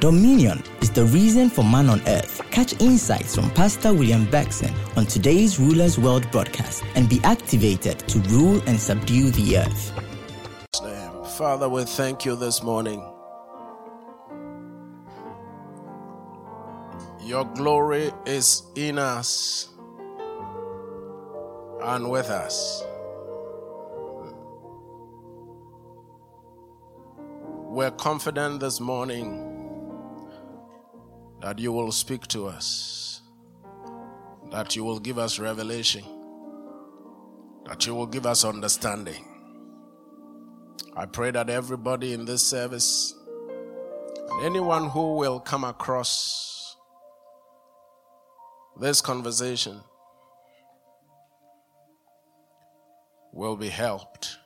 Dominion is the reason for man on earth. Catch insights from Pastor William Beckson on today's Ruler's World broadcast and be activated to rule and subdue the earth. Father, we thank you this morning. Your glory is in us and with us. We're confident this morning that you will speak to us, that you will give us revelation, that you will give us understanding. I pray that everybody in this service, and anyone who will come across this conversation, will be helped.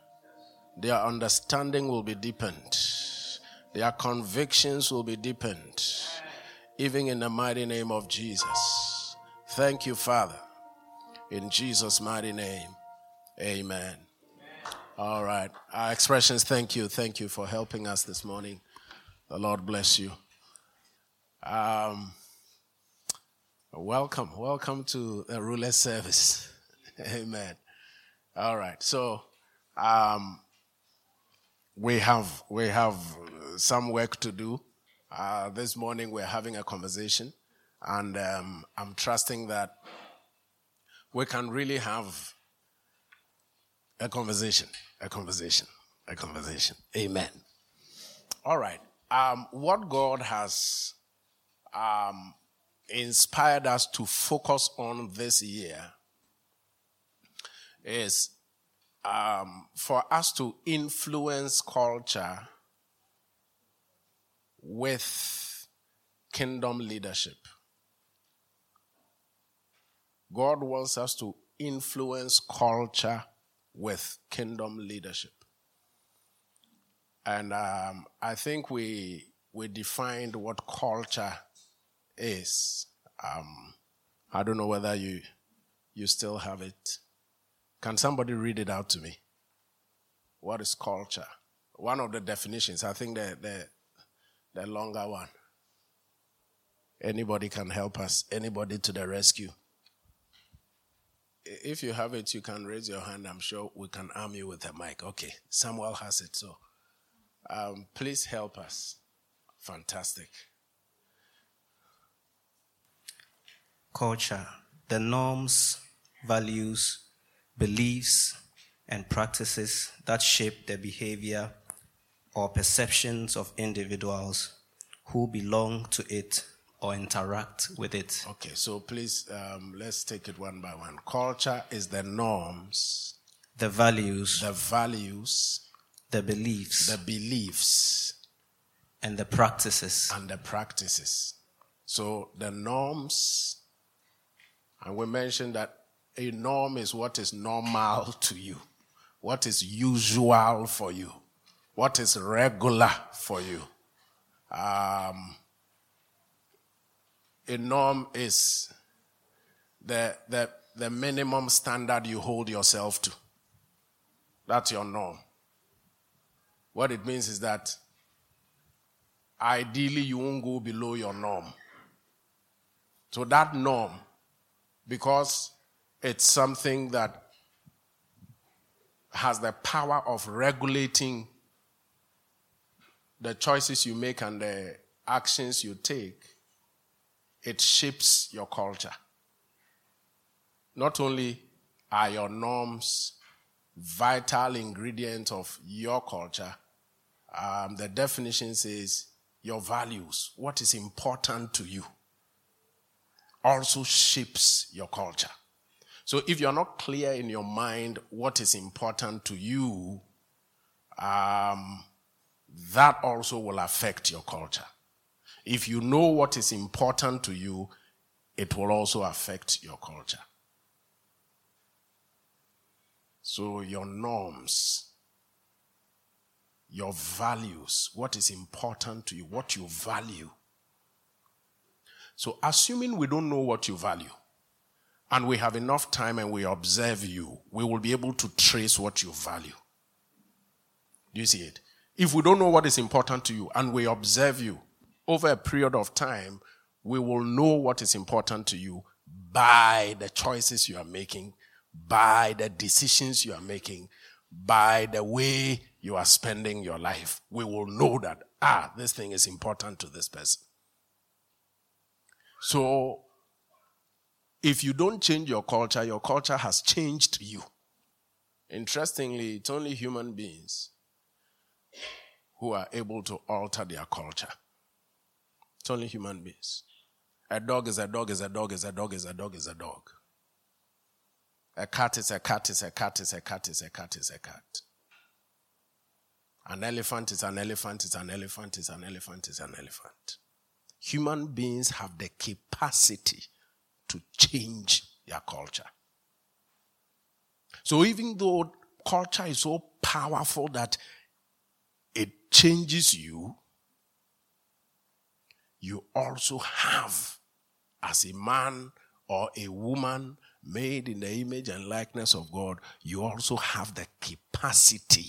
Their understanding will be deepened. Their convictions will be deepened. Even in the mighty name of Jesus. Thank you, Father. In Jesus' mighty name, amen. All right. Our expressions, thank you. Thank you for helping us this morning. The Lord bless you. Welcome. Welcome to the Ruler's Service. Amen. All right. So we have some work to do. This morning we're having a conversation, and I'm trusting that we can really have a conversation. Amen. All right. What God has inspired us to focus on this year is for us to influence culture with kingdom leadership. God wants us to influence culture with kingdom leadership. And I think we defined what culture is. I don't know whether you still have it. Can somebody read it out to me? What is culture? One of the definitions, I think the longer one. Anybody can help us. Anybody to the rescue. If you have it, you can raise your hand. I'm sure we can arm you with a mic. Okay. Samuel has it. So please help us. Fantastic. Culture. The norms, values, beliefs, and practices that shape the behavior or perceptions of individuals who belong to it or interact with it. Okay, so please, let's take it one by one. Culture is the norms, the values, the beliefs, and the practices. So the norms, and we mentioned that a norm is what is normal to you, what is usual for you. What is regular for you? A norm is the minimum standard you hold yourself to. That's your norm. What it means is that ideally you won't go below your norm. So that norm, because it's something that has the power of regulating the choices you make and the actions you take, it shapes your culture. Not only are your norms vital ingredients of your culture, the definition says your values, what is important to you, also shapes your culture. So if you're not clear in your mind what is important to you, that also will affect your culture. If you know what is important to you, it will also affect your culture. So your norms, your values, what is important to you, what you value. So assuming we don't know what you value, and we have enough time and we observe you, we will be able to trace what you value. Do you see it? If we don't know what is important to you and we observe you over a period of time, we will know what is important to you by the choices you are making, by the decisions you are making, by the way you are spending your life. We will know that, this thing is important to this person. So, if you don't change your culture has changed you. Interestingly, it's only human beings who are able to alter their culture. It's only human beings. A dog is a dog is a dog is a dog is a dog is a dog. A cat is a cat is a cat is a cat is a cat is a cat. An elephant is an elephant is an elephant is an elephant is an elephant. Human beings have the capacity to change their culture. So even though culture is so powerful that it changes you, you also have, as a man or a woman made in the image and likeness of God, you also have the capacity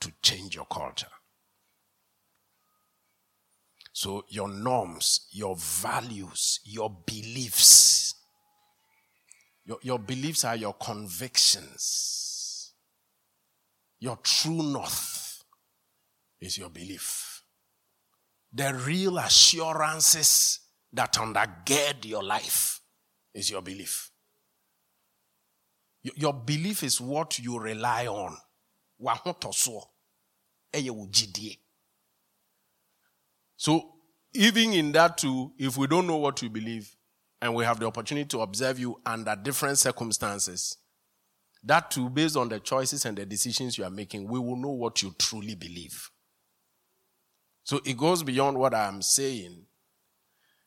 to change your culture. So your norms, your values, your beliefs. Your beliefs are your convictions. Your true north is your belief. The real assurances that undergird your life is your belief. Your belief is what you rely on. So, even in that too, if we don't know what we believe, and we have the opportunity to observe you under different circumstances, that too, based on the choices and the decisions you are making, we will know what you truly believe. So, it goes beyond what I'm saying.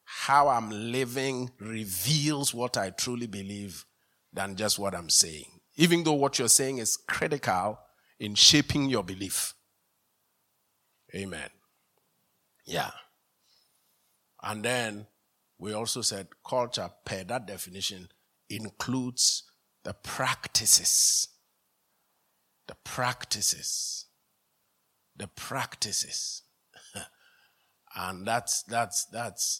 How I'm living reveals what I truly believe than just what I'm saying. Even though what you're saying is critical in shaping your belief. Amen. Yeah. And then we also said culture, per that definition, includes the practices. The practices. The practices. And that's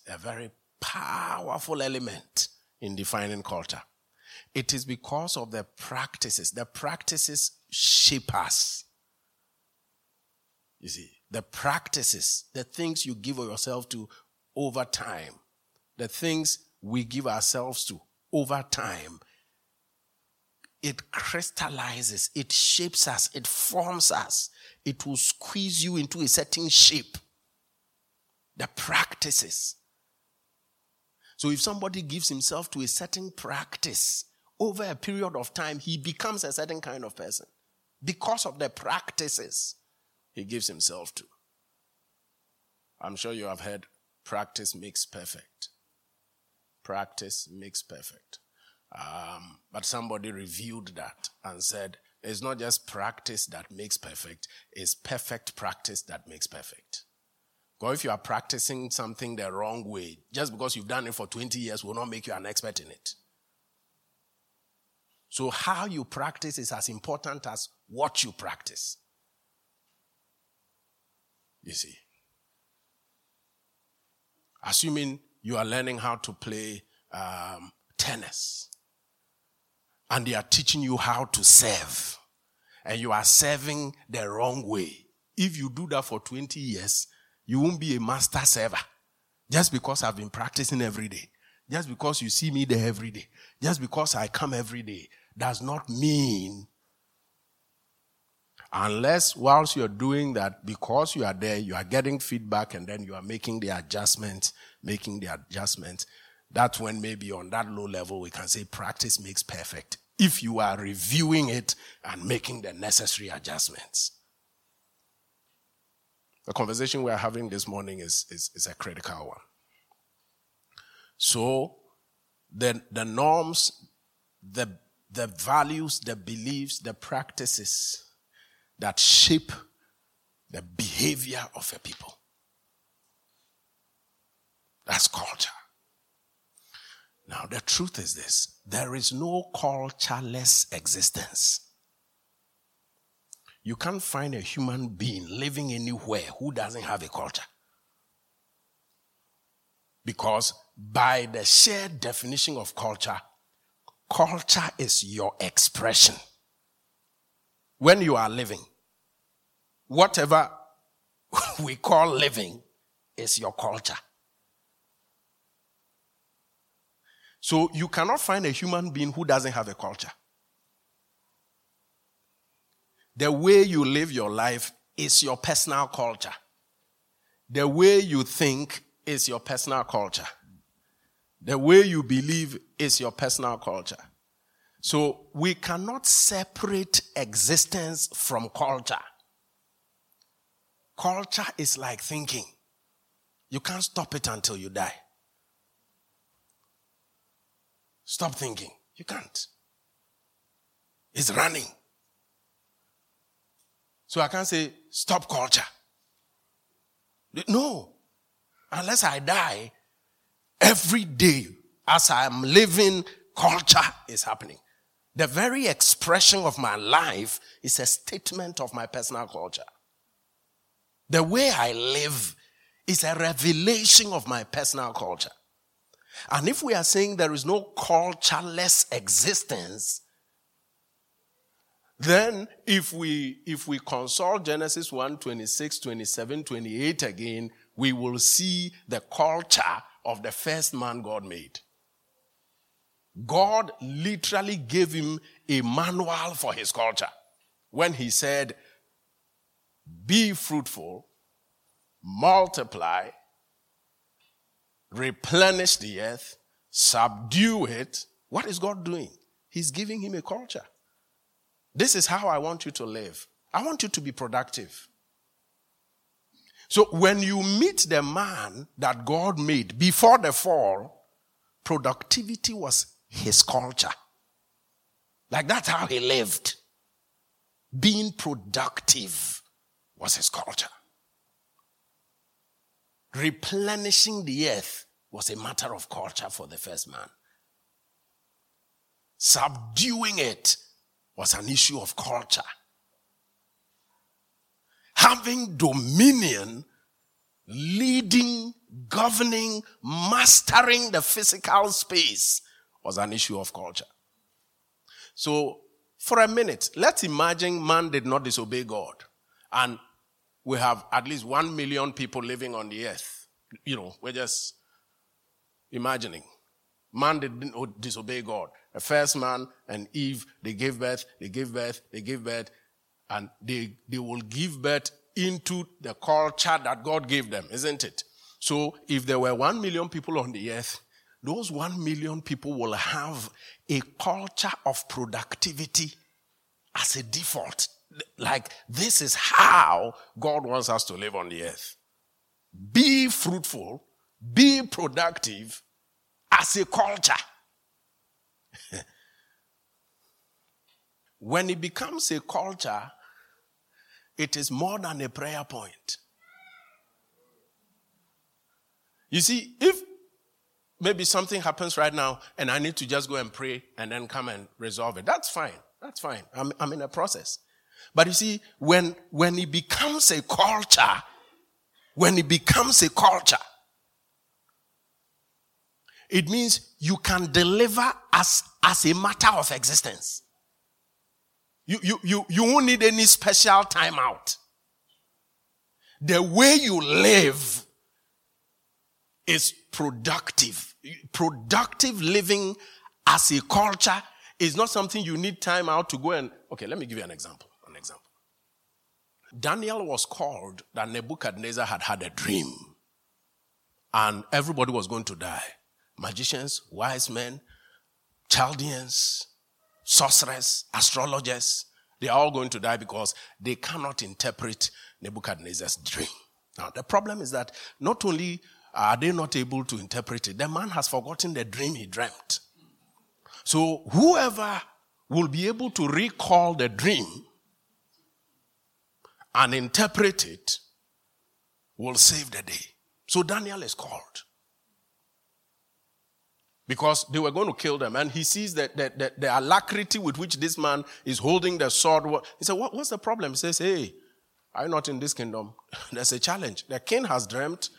a very powerful element in defining culture. It is because of the practices. The practices shape us. You see, the practices, the things you give yourself to over time, the things we give ourselves to over time, it crystallizes, it shapes us, it forms us. It will squeeze you into a certain shape. The practices. So if somebody gives himself to a certain practice, over a period of time, he becomes a certain kind of person because of the practices he gives himself to. I'm sure you have heard practice makes perfect. Practice makes perfect. But somebody reviewed that and said, it's not just practice that makes perfect, it's perfect practice that makes perfect. Because if you are practicing something the wrong way, just because you've done it for 20 years will not make you an expert in it. So how you practice is as important as what you practice. You see. Assuming you are learning how to play tennis and they are teaching you how to serve and you are serving the wrong way. If you do that for 20 years, you won't be a master server. Just because I've been practicing every day, just because you see me there every day, just because I come every day, does not mean, unless whilst you're doing that, because you are there, you are getting feedback and then you are making the adjustments. That's when maybe on that low level we can say practice makes perfect. If you are reviewing it and making the necessary adjustments. The conversation we are having this morning is a critical one. So, the norms, the values, the beliefs, the practices that shape the behavior of a people. That's culture. Now, the truth is this. There is no cultureless existence. You can't find a human being living anywhere who doesn't have a culture. Because by the sheer definition of culture, culture is your expression. When you are living, whatever we call living is your culture. So you cannot find a human being who doesn't have a culture. The way you live your life is your personal culture. The way you think is your personal culture. The way you believe is your personal culture. So we cannot separate existence from culture. Culture is like thinking. You can't stop it until you die. Stop thinking. You can't. It's running. So I can't say, stop culture. No. Unless I die, every day as I'm living, culture is happening. The very expression of my life is a statement of my personal culture. The way I live is a revelation of my personal culture. And if we are saying there is no cultureless existence, then if we consult Genesis 1, 26, 27, 28 again, we will see the culture of the first man God made. God literally gave him a manual for his culture when he said, be fruitful, multiply, replenish the earth, subdue it. What is God doing? He's giving him a culture. This is how I want you to live. I want you to be productive. So when you meet the man that God made before the fall, productivity was his culture. Like that's how he lived. Being productive was his culture. Replenishing the earth was a matter of culture for the first man. Subduing it was an issue of culture. Having dominion, leading, governing, mastering the physical space was an issue of culture. So, for a minute, let's imagine man did not disobey God. And we have at least 1 million people living on the earth. You know, we're just imagining. Man didn't disobey God. The first man and Eve, they gave birth. And they will give birth into the culture that God gave them, isn't it? So if there were 1 million people on the earth, those 1 million people will have a culture of productivity as a default. Like this is how God wants us to live on the earth. Be fruitful, be productive as a culture. When it becomes a culture, it is more than a prayer point. You see, if maybe something happens right now and I need to just go and pray and then come and resolve it, that's fine. That's fine. I'm in a process. But you see, when it becomes a culture, it means you can deliver as a matter of existence. You won't need any special time out. The way you live is productive. Productive living as a culture is not something you need time out to go and... Okay, let me give you an example. Daniel was called that Nebuchadnezzar had a dream. And everybody was going to die. Magicians, wise men, Chaldeans, sorcerers, astrologers, they are all going to die because they cannot interpret Nebuchadnezzar's dream. Now, the problem is that not only are they not able to interpret it, the man has forgotten the dream he dreamt. So whoever will be able to recall the dream and interpret it will save the day. So Daniel is called. because they were going to kill them. And he sees that the alacrity with which this man is holding the sword. He said, what's the problem? He says, hey, are you not in this kingdom? There's a challenge. The king has dreamt.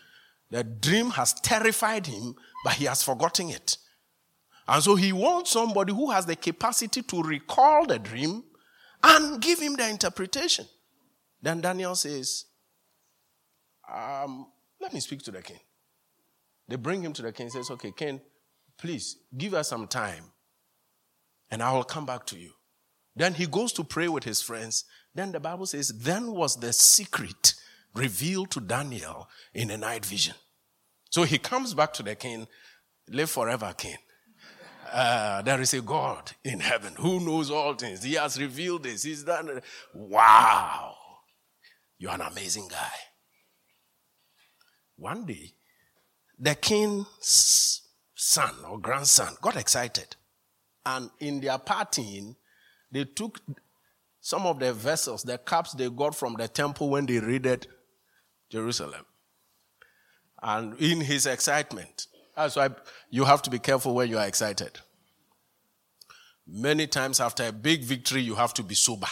The dream has terrified him, but he has forgotten it. And so he wants somebody who has the capacity to recall the dream and give him the interpretation. Then Daniel says, let me speak to the king. They bring him to the king and says, okay, king, please give us some time and I will come back to you. Then he goes to pray with his friends. Then the Bible says, then was the secret revealed to Daniel in a night vision. So he comes back to the king. Live forever, king. There is a God in heaven who knows all things. He has revealed this. He's done it. Wow. You're an amazing guy. One day, the king's son or grandson got excited. And in their partying, they took some of the vessels, the cups they got from the temple when they raided Jerusalem. And in his excitement, that's why you have to be careful when you are excited. Many times after a big victory, you have to be sober.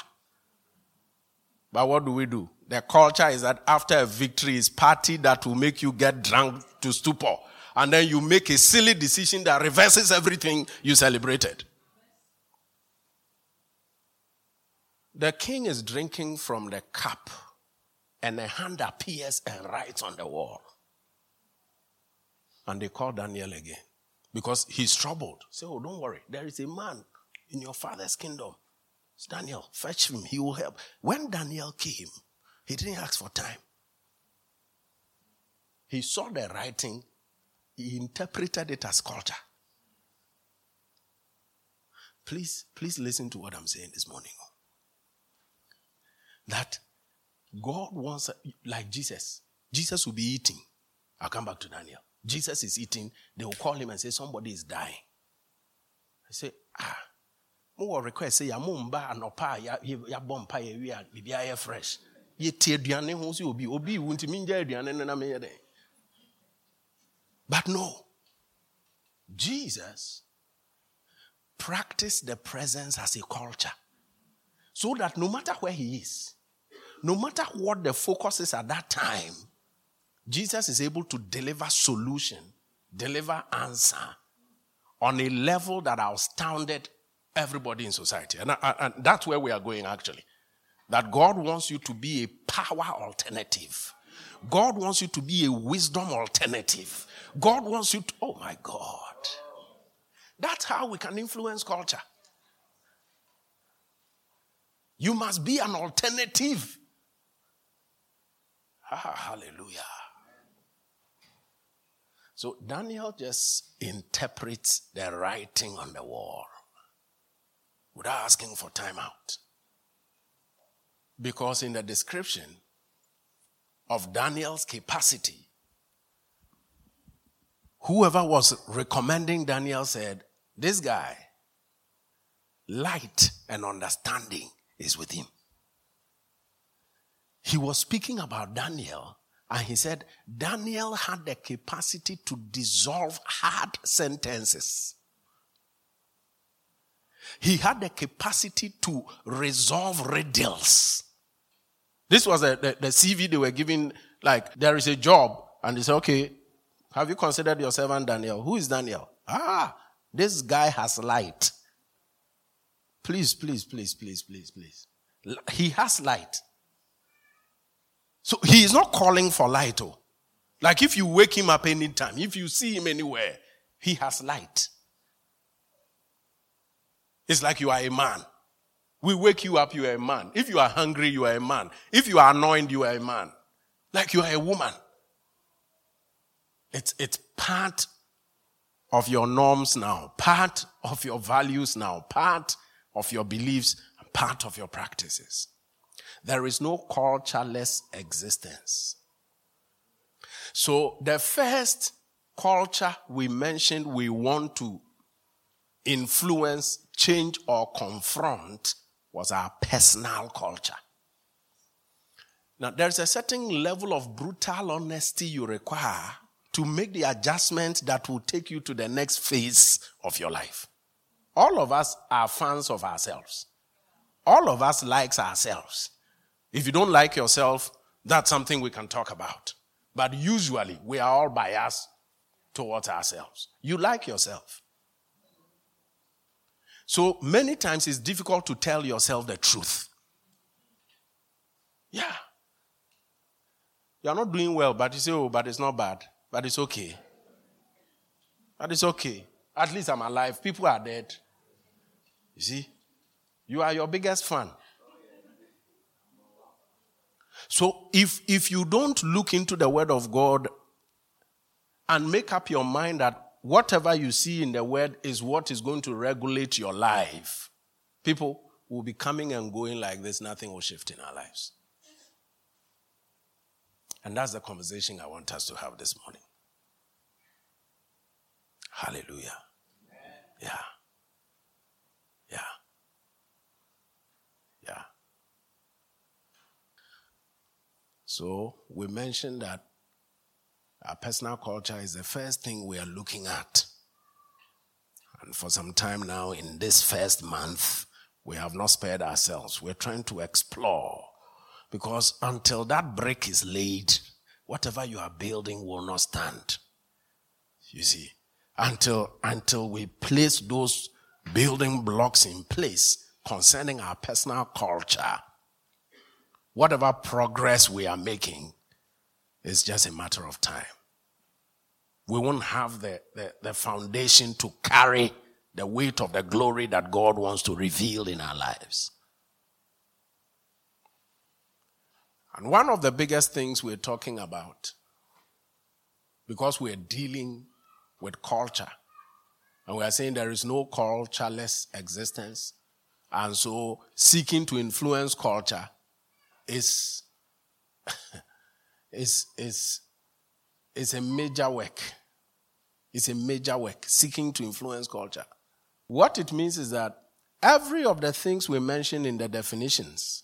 But what do we do? The culture is that after a victory, it's party that will make you get drunk to stupor. And then you make a silly decision that reverses everything you celebrated. The king is drinking from the cup, and a hand appears and writes on the wall. And they call Daniel again because he's troubled. Say, oh, don't worry. There is a man in your father's kingdom. It's Daniel. Fetch him. He will help. When Daniel came, he didn't ask for time. He saw the writing. He interpreted it as culture. Please listen to what I'm saying this morning. That God wants, like Jesus. Jesus will be eating. I'll come back to Daniel. Jesus is eating, they will call him and say, somebody is dying. I say, more request, say, Yamumba, Nopa, Yabompa, Yabia, fresh. Ye Tedian, who will be, Obi, won't mean Jadian, and I made it. But no, Jesus practiced the presence as a culture so that no matter where he is, no matter what the focus is at that time, Jesus is able to deliver solution, deliver answer on a level that astounded everybody in society. And that's where we are going, actually. That God wants you to be a power alternative. God wants you to be a wisdom alternative. God wants you to... Oh, my God. That's how we can influence culture. You must be an alternative. Hallelujah. So Daniel just interprets the writing on the wall without asking for time out. Because in the description of Daniel's capacity, whoever was recommending Daniel said, this guy, light and understanding is with him. He was speaking about Daniel. And he said, Daniel had the capacity to dissolve hard sentences. He had the capacity to resolve riddles. This was the CV they were giving, like, there is a job. And they said, okay, have you considered your servant Daniel? Who is Daniel? This guy has light. Please. He has light. So he is not calling for light. Oh. Like if you wake him up anytime, if you see him anywhere, he has light. It's like you are a man. We wake you up, you are a man. If you are hungry, you are a man. If you are annoyed, you are a man. Like you are a woman. It's part of your norms now, part of your values now, part of your beliefs, and part of your practices. There is no cultureless existence. So the first culture we mentioned we want to influence, change, or confront was our personal culture. Now, there's a certain level of brutal honesty you require to make the adjustment that will take you to the next phase of your life. All of us are fans of ourselves. All of us likes ourselves. If you don't like yourself, that's something we can talk about. But usually, we are all biased towards ourselves. You like yourself. So many times it's difficult to tell yourself the truth. Yeah. You are not doing well, but you say, oh, but it's not bad. But it's okay. But it's okay. At least I'm alive. People are dead. You see? You are your biggest fan. So if you don't look into the word of God and make up your mind that whatever you see in the word is what is going to regulate your life, people will be coming and going like this. Nothing will shift in our lives. And that's the conversation I want us to have this morning. Hallelujah. Yeah. Yeah. Yeah. So we mentioned that our personal culture is the first thing we are looking at. And for some time now, in this first month, we have not spared ourselves. We're trying to explore. Because until that brick is laid, whatever you are building will not stand. You see, until we place those building blocks in place concerning our personal culture, whatever progress we are making is just a matter of time. We won't have the foundation to carry the weight of the glory that God wants to reveal in our lives. And one of the biggest things we're talking about, because we're dealing with culture, and we are saying there is no cultureless existence, and so seeking to influence culture is a major work. It's a major work, seeking to influence culture. What it means is that every of the things we mentioned in the definitions,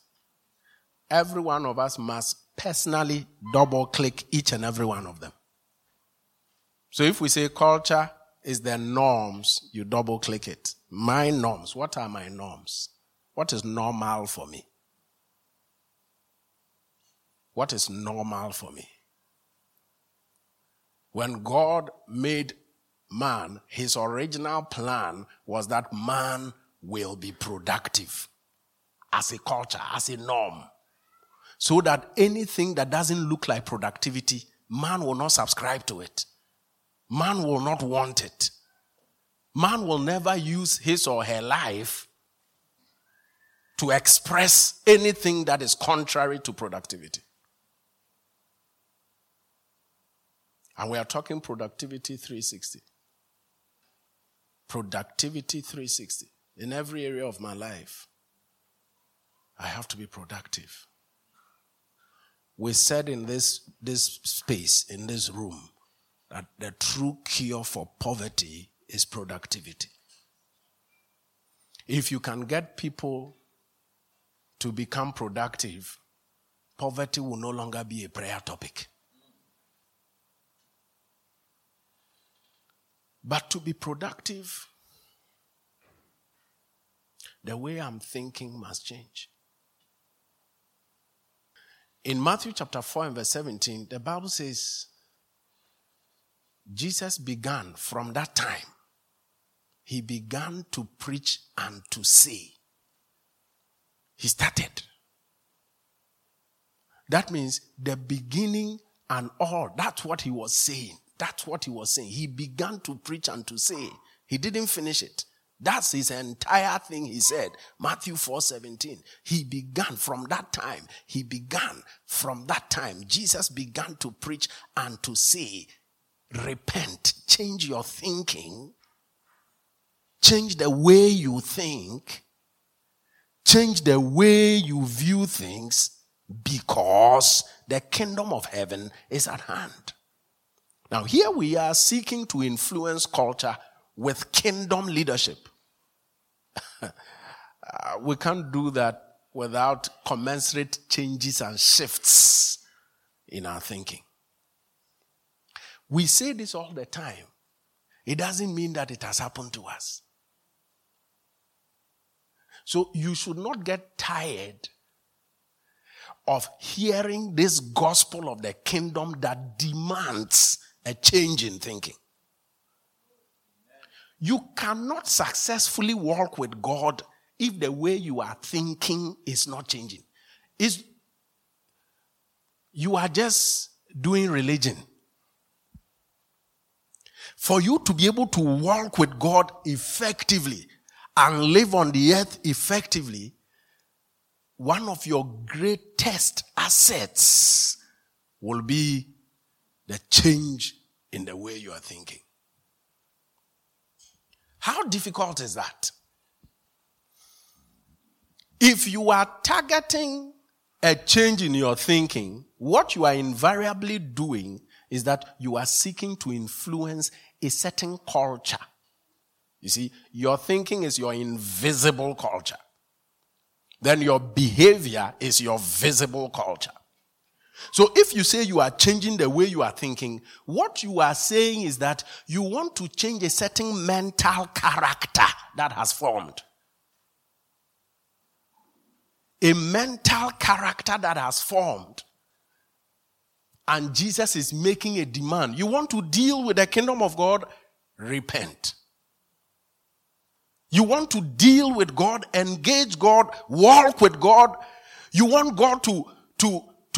every one of us must personally double-click each and every one of them. So if we say culture is the norms, you double-click it. My norms. What are my norms? What is normal for me? What is normal for me? When God made man, his original plan was that man will be productive as a culture, as a norm. So that anything that doesn't look like productivity, man will not subscribe to it. Man will not want it. Man will never use his or her life to express anything that is contrary to productivity. And we are talking productivity 360. Productivity 360. In every area of my life, I have to be productive. We said in this space, in this room, that the true cure for poverty is productivity. If you can get people to become productive, poverty will no longer be a prayer topic. But to be productive, the way I'm thinking must change. In Matthew chapter 4 and verse 17, the Bible says, Jesus began from that time. He began to preach and to say. He started. That means the beginning and all. That's what he was saying. That's what he was saying. He began to preach and to say. He didn't finish it. That's his entire thing he said. Matthew 4:17. He began from that time. He began from that time. Jesus began to preach and to say, repent, change your thinking, change the way you think, change the way you view things, because the kingdom of heaven is at hand. Now here we are seeking to influence culture with kingdom leadership. We can't do that without commensurate changes and shifts in our thinking. We say this all the time. It doesn't mean that it has happened to us. So you should not get tired of hearing this gospel of the kingdom that demands a change in thinking. You cannot successfully walk with God if the way you are thinking is not changing. You are just doing religion. For you to be able to walk with God effectively and live on the earth effectively, one of your greatest assets will be the change in the way you are thinking. How difficult is that? If you are targeting a change in your thinking, what you are invariably doing is that you are seeking to influence a certain culture. You see, your thinking is your invisible culture. Then your behavior is your visible culture. So if you say you are changing the way you are thinking, what you are saying is that you want to change a certain mental character that has formed. A mental character that has formed. And Jesus is making a demand. You want to deal with the kingdom of God? Repent. You want to deal with God, engage God, walk with God. You want God to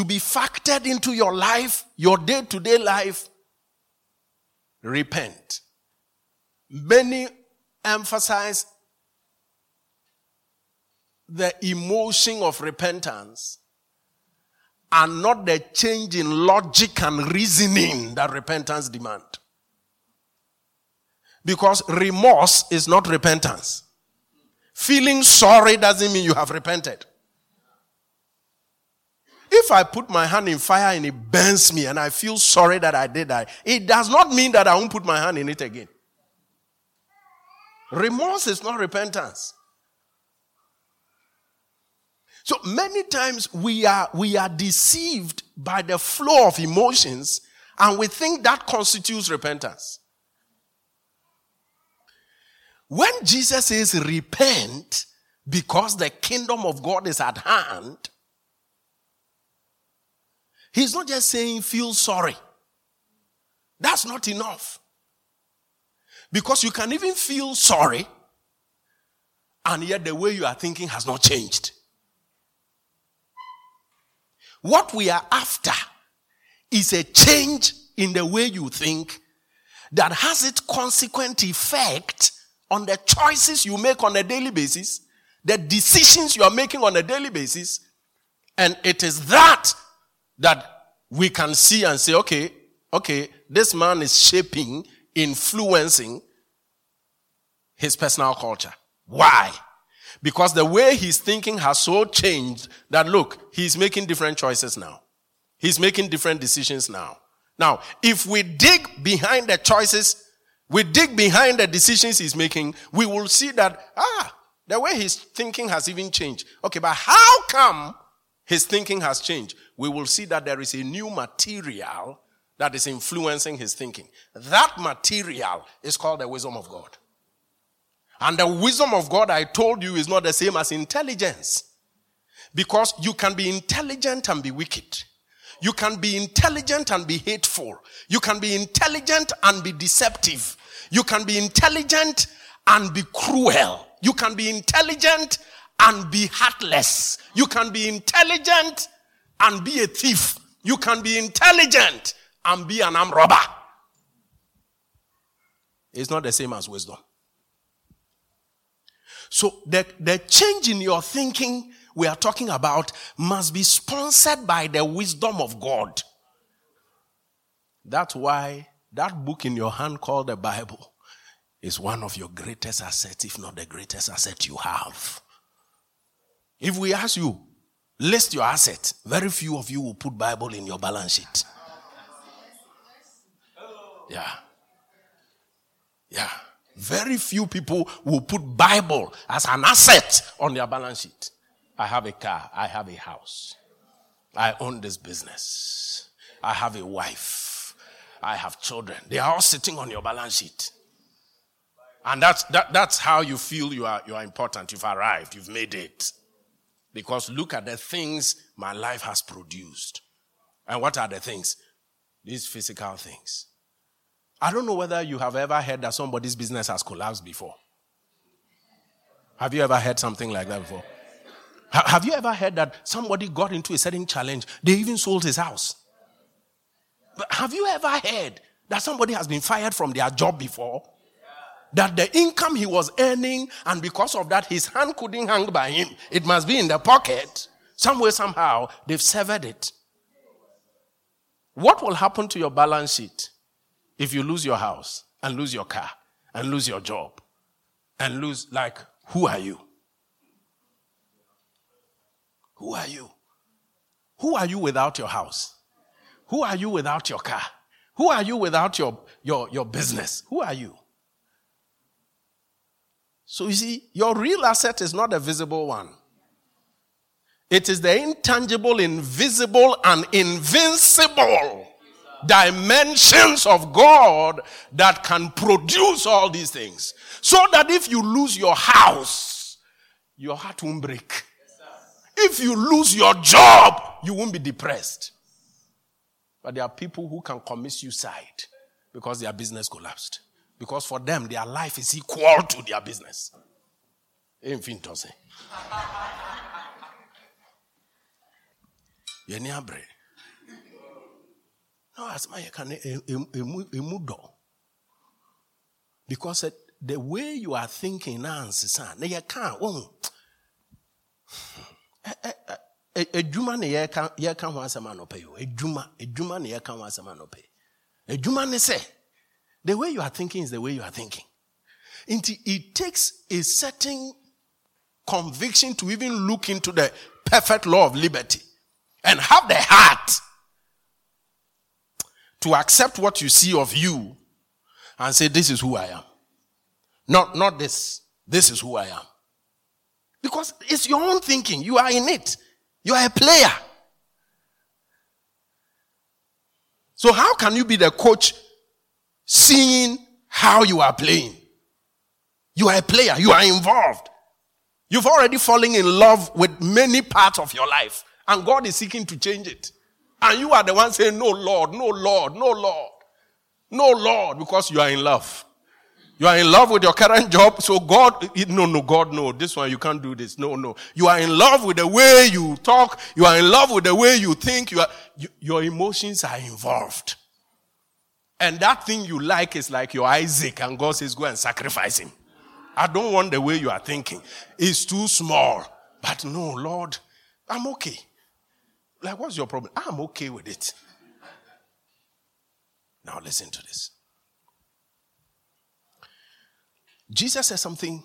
be factored into your life, your day-to-day life. Repent. Many emphasize the emotion of repentance and not the change in logic and reasoning that repentance demands. Because remorse is not repentance. Feeling sorry doesn't mean you have repented. If I put my hand in fire and it burns me and I feel sorry that I did that, it does not mean that I won't put my hand in it again. Remorse is not repentance. So many times we are deceived by the flow of emotions and we think that constitutes repentance. When Jesus says repent because the kingdom of God is at hand, he's not just saying feel sorry. That's not enough. Because you can even feel sorry and yet the way you are thinking has not changed. What we are after is a change in the way you think that has its consequent effect on the choices you make on a daily basis, the decisions you are making on a daily basis, and it is that we can see and say, okay, this man is shaping, influencing his personal culture. Why? Because the way he's thinking has so changed that, look, he's making different choices now. He's making different decisions now. Now, if we dig behind the choices, we dig behind the decisions he's making, we will see that, the way his thinking has even changed. Okay, but how come his thinking has changed? We will see that there is a new material that is influencing his thinking. That material is called the wisdom of God. And the wisdom of God, I told you, is not the same as intelligence. Because you can be intelligent and be wicked. You can be intelligent and be hateful. You can be intelligent and be deceptive. You can be intelligent and be cruel. You can be intelligent and be heartless. You can be intelligent and be a thief. You can be intelligent and be an armed robber. It's not the same as wisdom. So the change in your thinking we are talking about must be sponsored by the wisdom of God. That's why that book in your hand called the Bible is one of your greatest assets, if not the greatest asset you have. If we ask you, list your assets, very few of you will put Bible in your balance sheet. Yeah. Very few people will put Bible as an asset on their balance sheet. I have a car. I have a house. I own this business. I have a wife. I have children. They are all sitting on your balance sheet. And that's how you feel you are important. You've arrived. You've made it. Because look at the things my life has produced. And what are the things? These physical things. I don't know whether you have ever heard that somebody's business has collapsed before. Have you ever heard something like that before? Have you ever heard that somebody got into a certain challenge? They even sold his house. But have you ever heard that somebody has been fired from their job before? That the income he was earning, and because of that, his hand couldn't hang by him. It must be in the pocket. Some way, somehow, they've severed it. What will happen to your balance sheet if you lose your house and lose your car and lose your job and lose, like, who are you? Who are you? Who are you without your house? Who are you without your car? Who are you without your business? Who are you? So you see, your real asset is not a visible one. It is the intangible, invisible, and invincible dimensions of God that can produce all these things. So that if you lose your house, your heart won't break. If you lose your job, you won't be depressed. But there are people who can commit suicide because their business collapsed. Because for them, their life is equal to their business. Because the way you are thinking now, you can't. The way you are thinking is the way you are thinking. It takes a certain conviction to even look into the perfect law of liberty and have the heart to accept what you see of you and say, this is who I am. Not this. This is who I am. Because it's your own thinking. You are in it. You are a player. So how can you be the coach seeing how you are playing? You are a player. You are involved. You've already fallen in love with many parts of your life. And God is seeking to change it. And you are the one saying, no, Lord, no, Lord, no, Lord. No, Lord, because you are in love. You are in love with your current job, so God, God, no. This one, you can't do this. No. You are in love with the way you talk. You are in love with the way you think. Your emotions are involved. And that thing you like is like your Isaac, and God says, go and sacrifice him. I don't want the way you are thinking. It's too small. But no, Lord, I'm okay. Like, what's your problem? I'm okay with it. Now listen to this. Jesus says something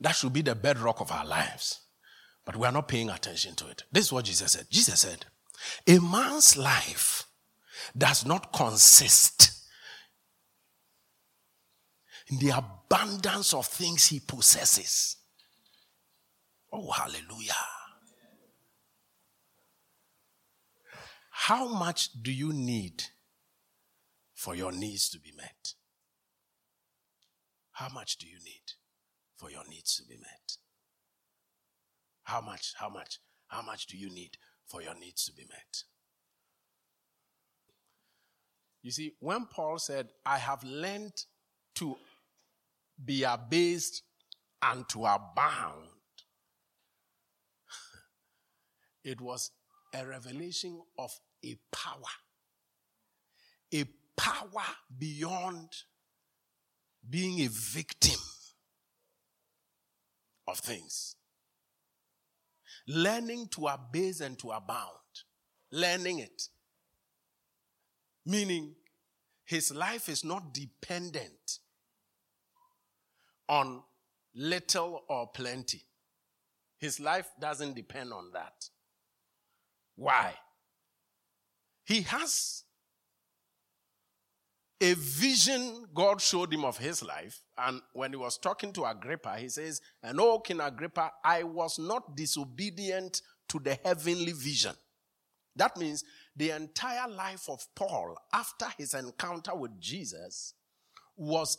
that should be the bedrock of our lives, but we are not paying attention to it. This is what Jesus said. Jesus said, a man's life does not consist in the abundance of things he possesses. Oh, hallelujah. How much do you need for your needs to be met? How much do you need for your needs to be met? How much do you need for your needs to be met? You see, when Paul said, I have learned to be abased and to abound, it was a revelation of a power beyond being a victim of things. Learning to abase and to abound. Learning it. Meaning, his life is not dependent on little or plenty. His life doesn't depend on that. Why? He has a vision God showed him of his life. And when he was talking to Agrippa, he says, and oh, King Agrippa, I was not disobedient to the heavenly vision. That means The entire life of Paul after his encounter with Jesus was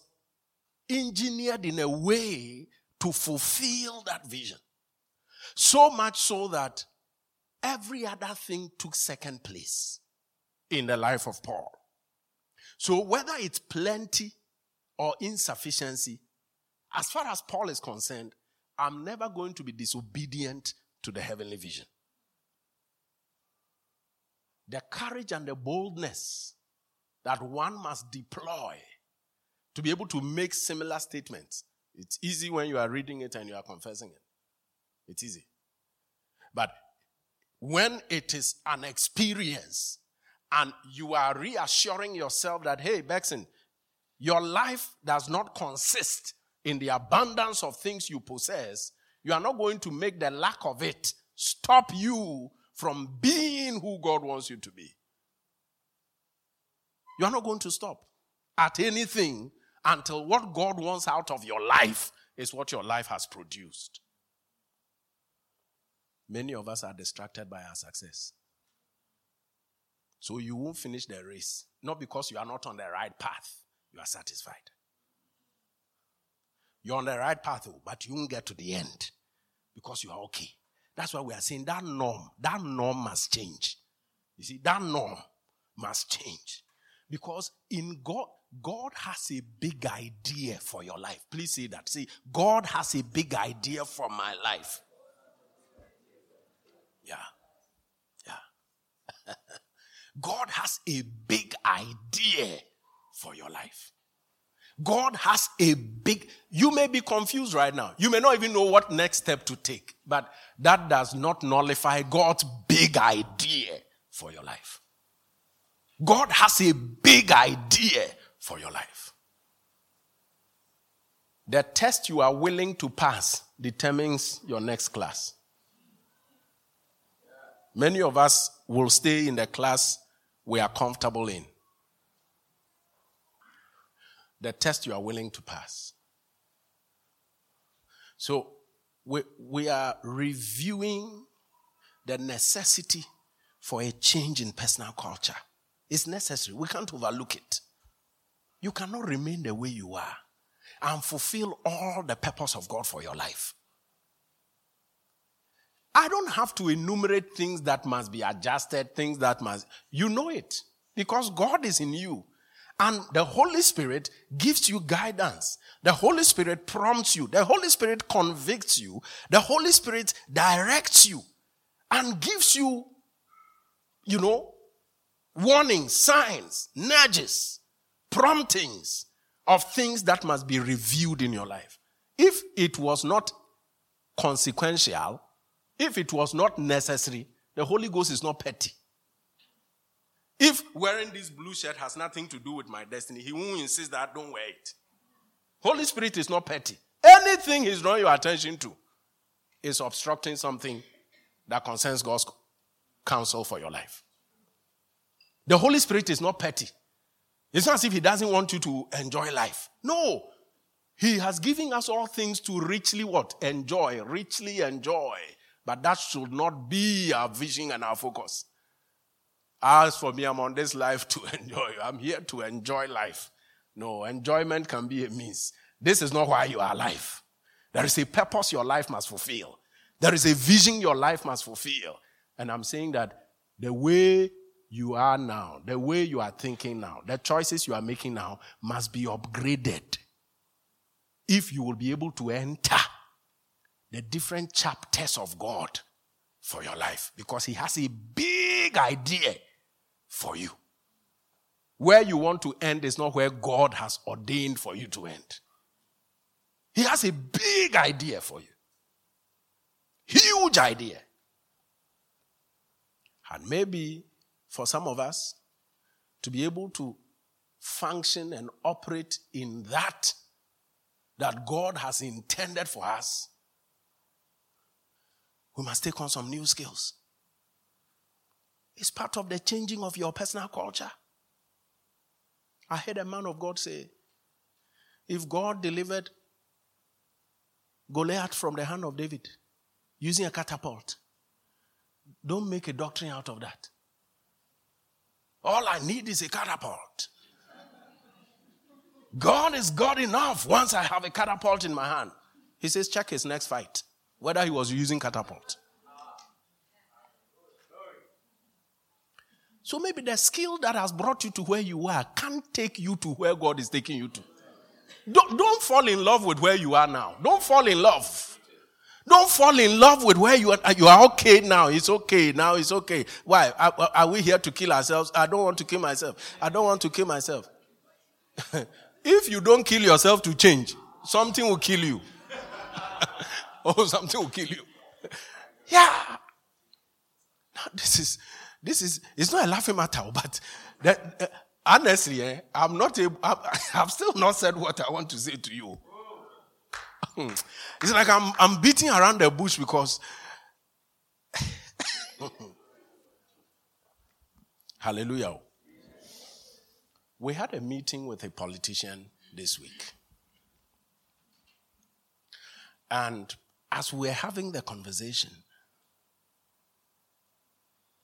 engineered in a way to fulfill that vision. So much so that every other thing took second place in the life of Paul. So whether it's plenty or insufficiency, as far as Paul is concerned, I'm never going to be disobedient to the heavenly vision. The courage and the boldness that one must deploy to be able to make similar statements. It's easy when you are reading it and you are confessing it. It's easy. But when it is an experience and you are reassuring yourself that, hey, Beckson, your life does not consist in the abundance of things you possess, you are not going to make the lack of it stop you from being who God wants you to be. You are not going to stop at anything until what God wants out of your life is what your life has produced. Many of us are distracted by our success. So you won't finish the race. Not because you are not on the right path. You are satisfied. You're on the right path, but you won't get to the end because you are okay. That's why we are saying that norm must change. You see, that norm must change. Because in God has a big idea for your life. Please say that. See, God has a big idea for my life. Yeah. God has a big idea for your life. God has a big... You may be confused right now. You may not even know what next step to take. But that does not nullify God's big idea for your life. God has a big idea for your life. The test you are willing to pass determines your next class. Many of us will stay in the class we are comfortable in. The test you are willing to pass. So we are reviewing the necessity for a change in personal culture. It's necessary. We can't overlook it. You cannot remain the way you are and fulfill all the purpose of God for your life. I don't have to enumerate things that must be adjusted, things that must... You know it because God is in you. And the Holy Spirit gives you guidance. The Holy Spirit prompts you. The Holy Spirit convicts you. The Holy Spirit directs you and gives you, warnings, signs, nudges, promptings of things that must be reviewed in your life. If it was not consequential, if it was not necessary, the Holy Ghost is not petty. If wearing this blue shirt has nothing to do with my destiny, he won't insist that I don't wear it. Holy Spirit is not petty. Anything he's drawing your attention to is obstructing something that concerns God's counsel for your life. The Holy Spirit is not petty. It's not as if he doesn't want you to enjoy life. No. He has given us all things to richly what? Enjoy. Richly enjoy. But that should not be our vision and our focus. As for me, I'm on this life to enjoy. I'm here to enjoy life. No, enjoyment can be a means. This is not why you are alive. There is a purpose your life must fulfill. There is a vision your life must fulfill. And I'm saying that the way you are now, the way you are thinking now, the choices you are making now must be upgraded if you will be able to enter the different chapters of God for your life, because he has a big idea for you. Where you want to end is not where God has ordained for you to end. He has a big idea for you. Huge idea. And maybe for some of us to be able to function and operate in that God has intended for us, we must take on some new skills. It's part of the changing of your personal culture. I heard a man of God say, if God delivered Goliath from the hand of David using a catapult, don't make a doctrine out of that. All I need is a catapult. God is God enough once I have a catapult in my hand. He says, check his next fight, whether he was using catapult. So maybe the skill that has brought you to where you are can't take you to where God is taking you to. Don't fall in love with where you are now. Don't fall in love. Don't fall in love with where you are. You are okay now. It's okay. Now it's okay. Why? Are we here to kill ourselves? I don't want to kill myself. I don't want to kill myself. If you don't kill yourself to change, something will kill you. Oh, something will kill you. Yeah. Now, this is, it's not a laughing matter, but that, honestly, I'm not able, I've still not said what I want to say to you. It's like I'm beating around the bush because, hallelujah. We had a meeting with a politician this week. And as we're having the conversation,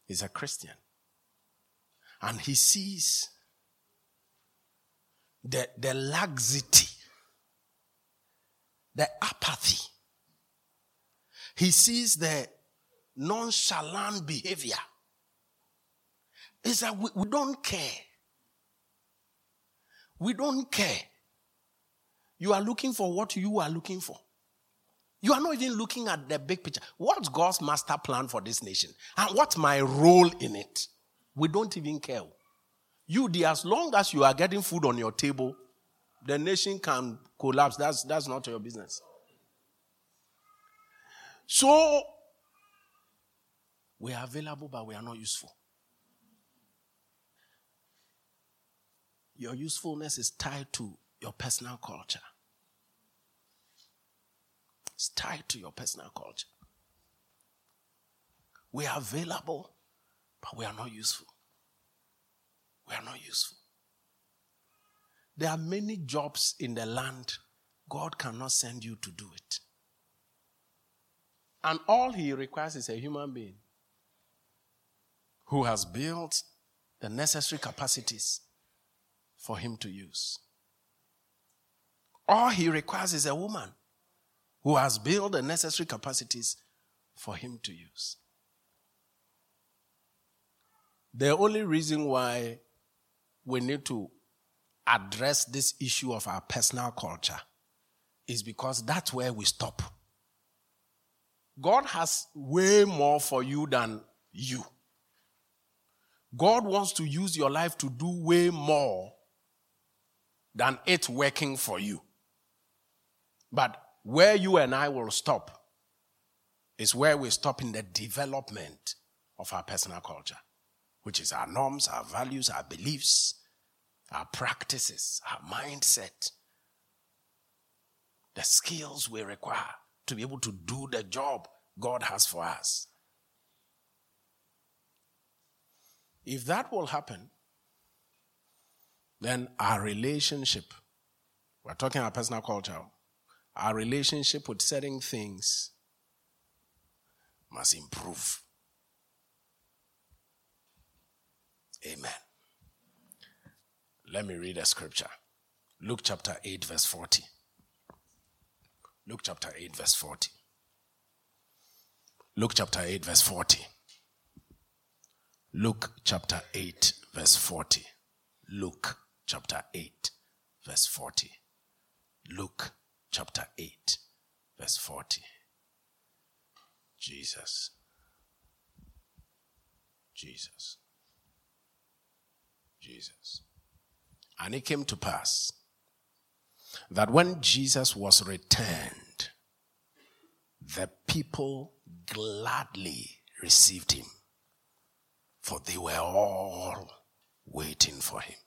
he's a Christian. And he sees the laxity, the apathy. He sees the nonchalant behavior. It's that we don't care. We don't care. You are looking for what you are looking for. You are not even looking at the big picture. What's God's master plan for this nation? And what's my role in it? We don't even care. You, dear, as long as you are getting food on your table, the nation can collapse. That's not your business. So, we are available, but we are not useful. Your usefulness is tied to your personal culture. It's tied to your personal culture. We are available, but we are not useful. We are not useful. There are many jobs in the land God cannot send you to do it. And all he requires is a human being who has built the necessary capacities for him to use. All he requires is a woman who has built the necessary capacities for him to use. The only reason why we need to address this issue of our personal culture is because that's where we stop. God has way more for you than you. God wants to use your life to do way more than it working for you. But where you and I will stop is where we stop in the development of our personal culture, which is our norms, our values, our beliefs, our practices, our mindset, the skills we require to be able to do the job God has for us. If that will happen, then our relationship, we're talking our personal culture, our relationship with certain things must improve. Amen. Let me read a scripture. Luke chapter 8 verse 40. Luke chapter 8 verse 40. Luke chapter 8 verse 40. Luke chapter 8 verse 40. Luke chapter 8 verse 40. Luke chapter 8 verse 40. Jesus. Jesus. Jesus. And it came to pass that when Jesus was returned, the people gladly received him, for they were all waiting for him.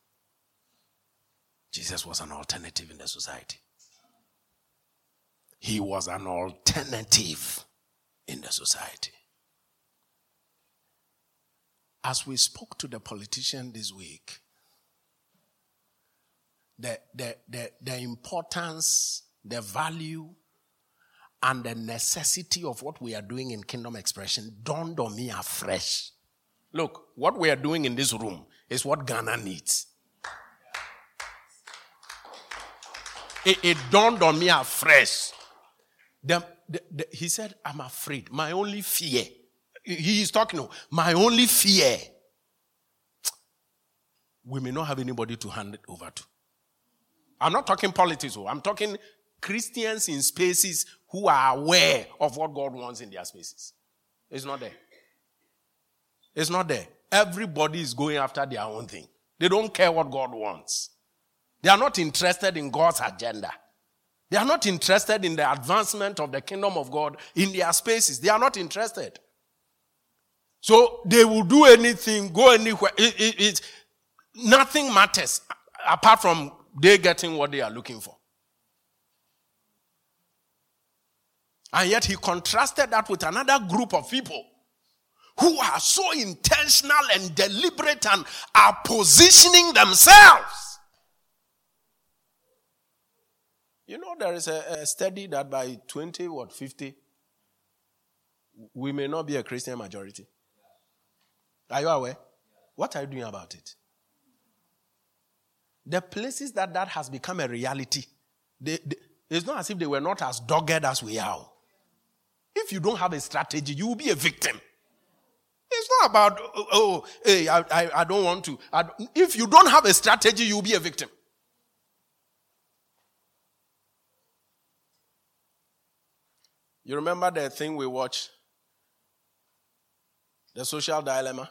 Jesus was an alternative in the society. He was an alternative in the society. As we spoke to the politician this week, the importance, the value, and the necessity of what we are doing in Kingdom Expression dawned on me afresh. Look, what we are doing in this room It's what Ghana needs. It dawned on me afresh. He said, I'm afraid. My only fear. He is talking now. My only fear. We may not have anybody to hand it over to. I'm not talking politics. I'm talking Christians in spaces who are aware of what God wants in their spaces. It's not there. It's not there. Everybody is going after their own thing. They don't care what God wants. They are not interested in God's agenda. They are not interested in the advancement of the kingdom of God in their spaces. They are not interested. So they will do anything, go anywhere. Nothing matters apart from they getting what they are looking for. And yet he contrasted that with another group of people who are so intentional and deliberate and are positioning themselves. You know, there is a study that by 2050, we may not be a Christian majority. Are you aware? What are you doing about it? The places that has become a reality, it's not as if they were not as dogged as we are. If you don't have a strategy, you will be a victim. It's not about, I don't want to. If you don't have a strategy, you'll be a victim. You remember the thing we watched? The Social Dilemma?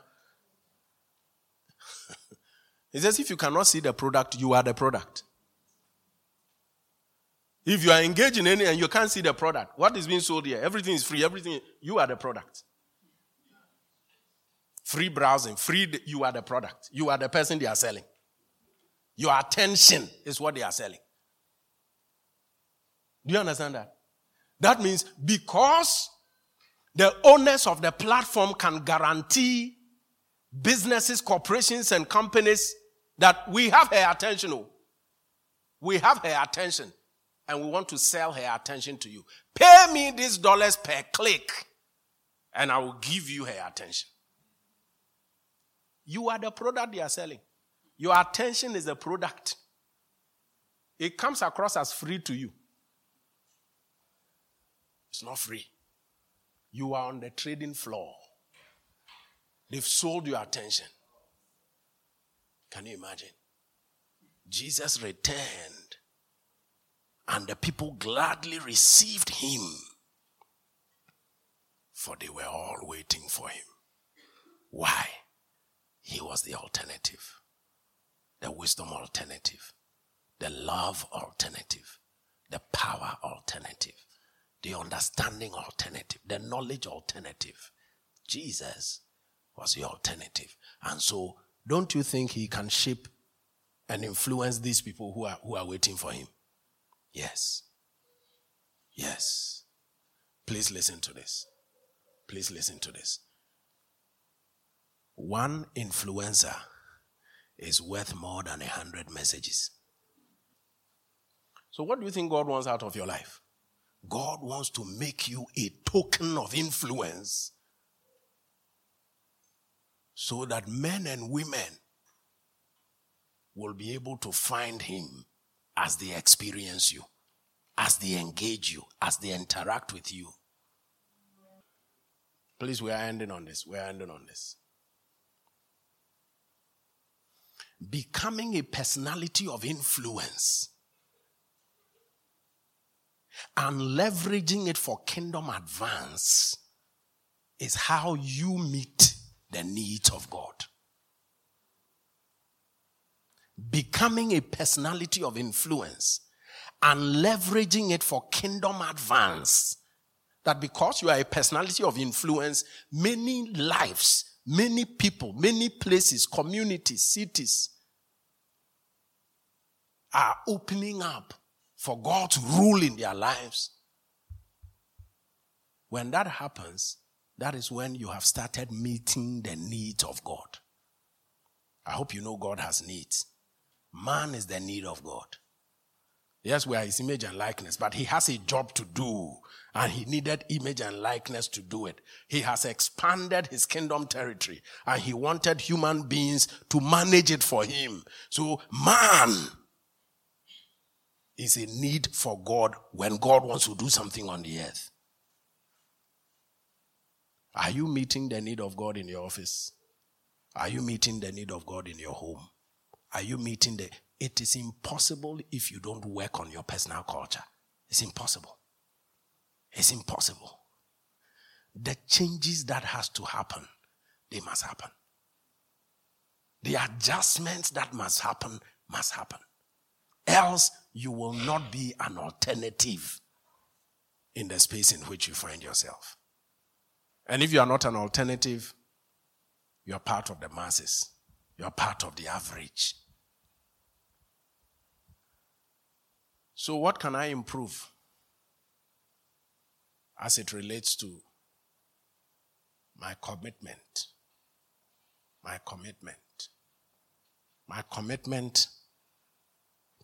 It says if you cannot see the product, you are the product. If you are engaged in any and you can't see the product, what is being sold here? Everything is free. Everything, you are the product. Free browsing, you are the product. You are the person they are selling. Your attention is what they are selling. Do you understand that? That means because the owners of the platform can guarantee businesses, corporations, and companies that we have her attention. We have her attention and we want to sell her attention to you. Pay me these dollars per click and I will give you her attention. You are the product they are selling. Your attention is a product. It comes across as free to you. It's not free. You are on the trading floor. They've sold your attention. Can you imagine? Jesus returned, and the people gladly received him, for they were all waiting for him. Why? He was the alternative, the wisdom alternative, the love alternative, the power alternative, the understanding alternative, the knowledge alternative. Jesus was the alternative. And so, don't you think he can shape and influence these people who are waiting for him? Yes. Yes. Please listen to this. Please listen to this. One influencer is worth more than 100 messages. So what do you think God wants out of your life? God wants to make you a token of influence so that men and women will be able to find him as they experience you, as they engage you, as they interact with you. Please, we are ending on this. We are ending on this. Becoming a personality of influence and leveraging it for kingdom advance is how you meet the needs of God. Becoming a personality of influence and leveraging it for kingdom advance. That because you are a personality of influence, many lives, many people, many places, communities, cities are opening up for God to rule in their lives. When that happens, that is when you have started meeting the needs of God. I hope you know God has needs. Man is the need of God. Yes, we are his image and likeness, but he has a job to do, and he needed image and likeness to do it. He has expanded his kingdom territory, and he wanted human beings to manage it for him. So man is a need for God when God wants to do something on the earth. Are you meeting the need of God in your office? Are you meeting the need of God in your home? Are you meeting the... It is impossible if you don't work on your personal culture. It's impossible. It's impossible. The changes that has to happen, they must happen. The adjustments that must happen. Else, you will not be an alternative in the space in which you find yourself. And if you are not an alternative, you are part of the masses. You are part of the average. So what can I improve as it relates to my commitment? My commitment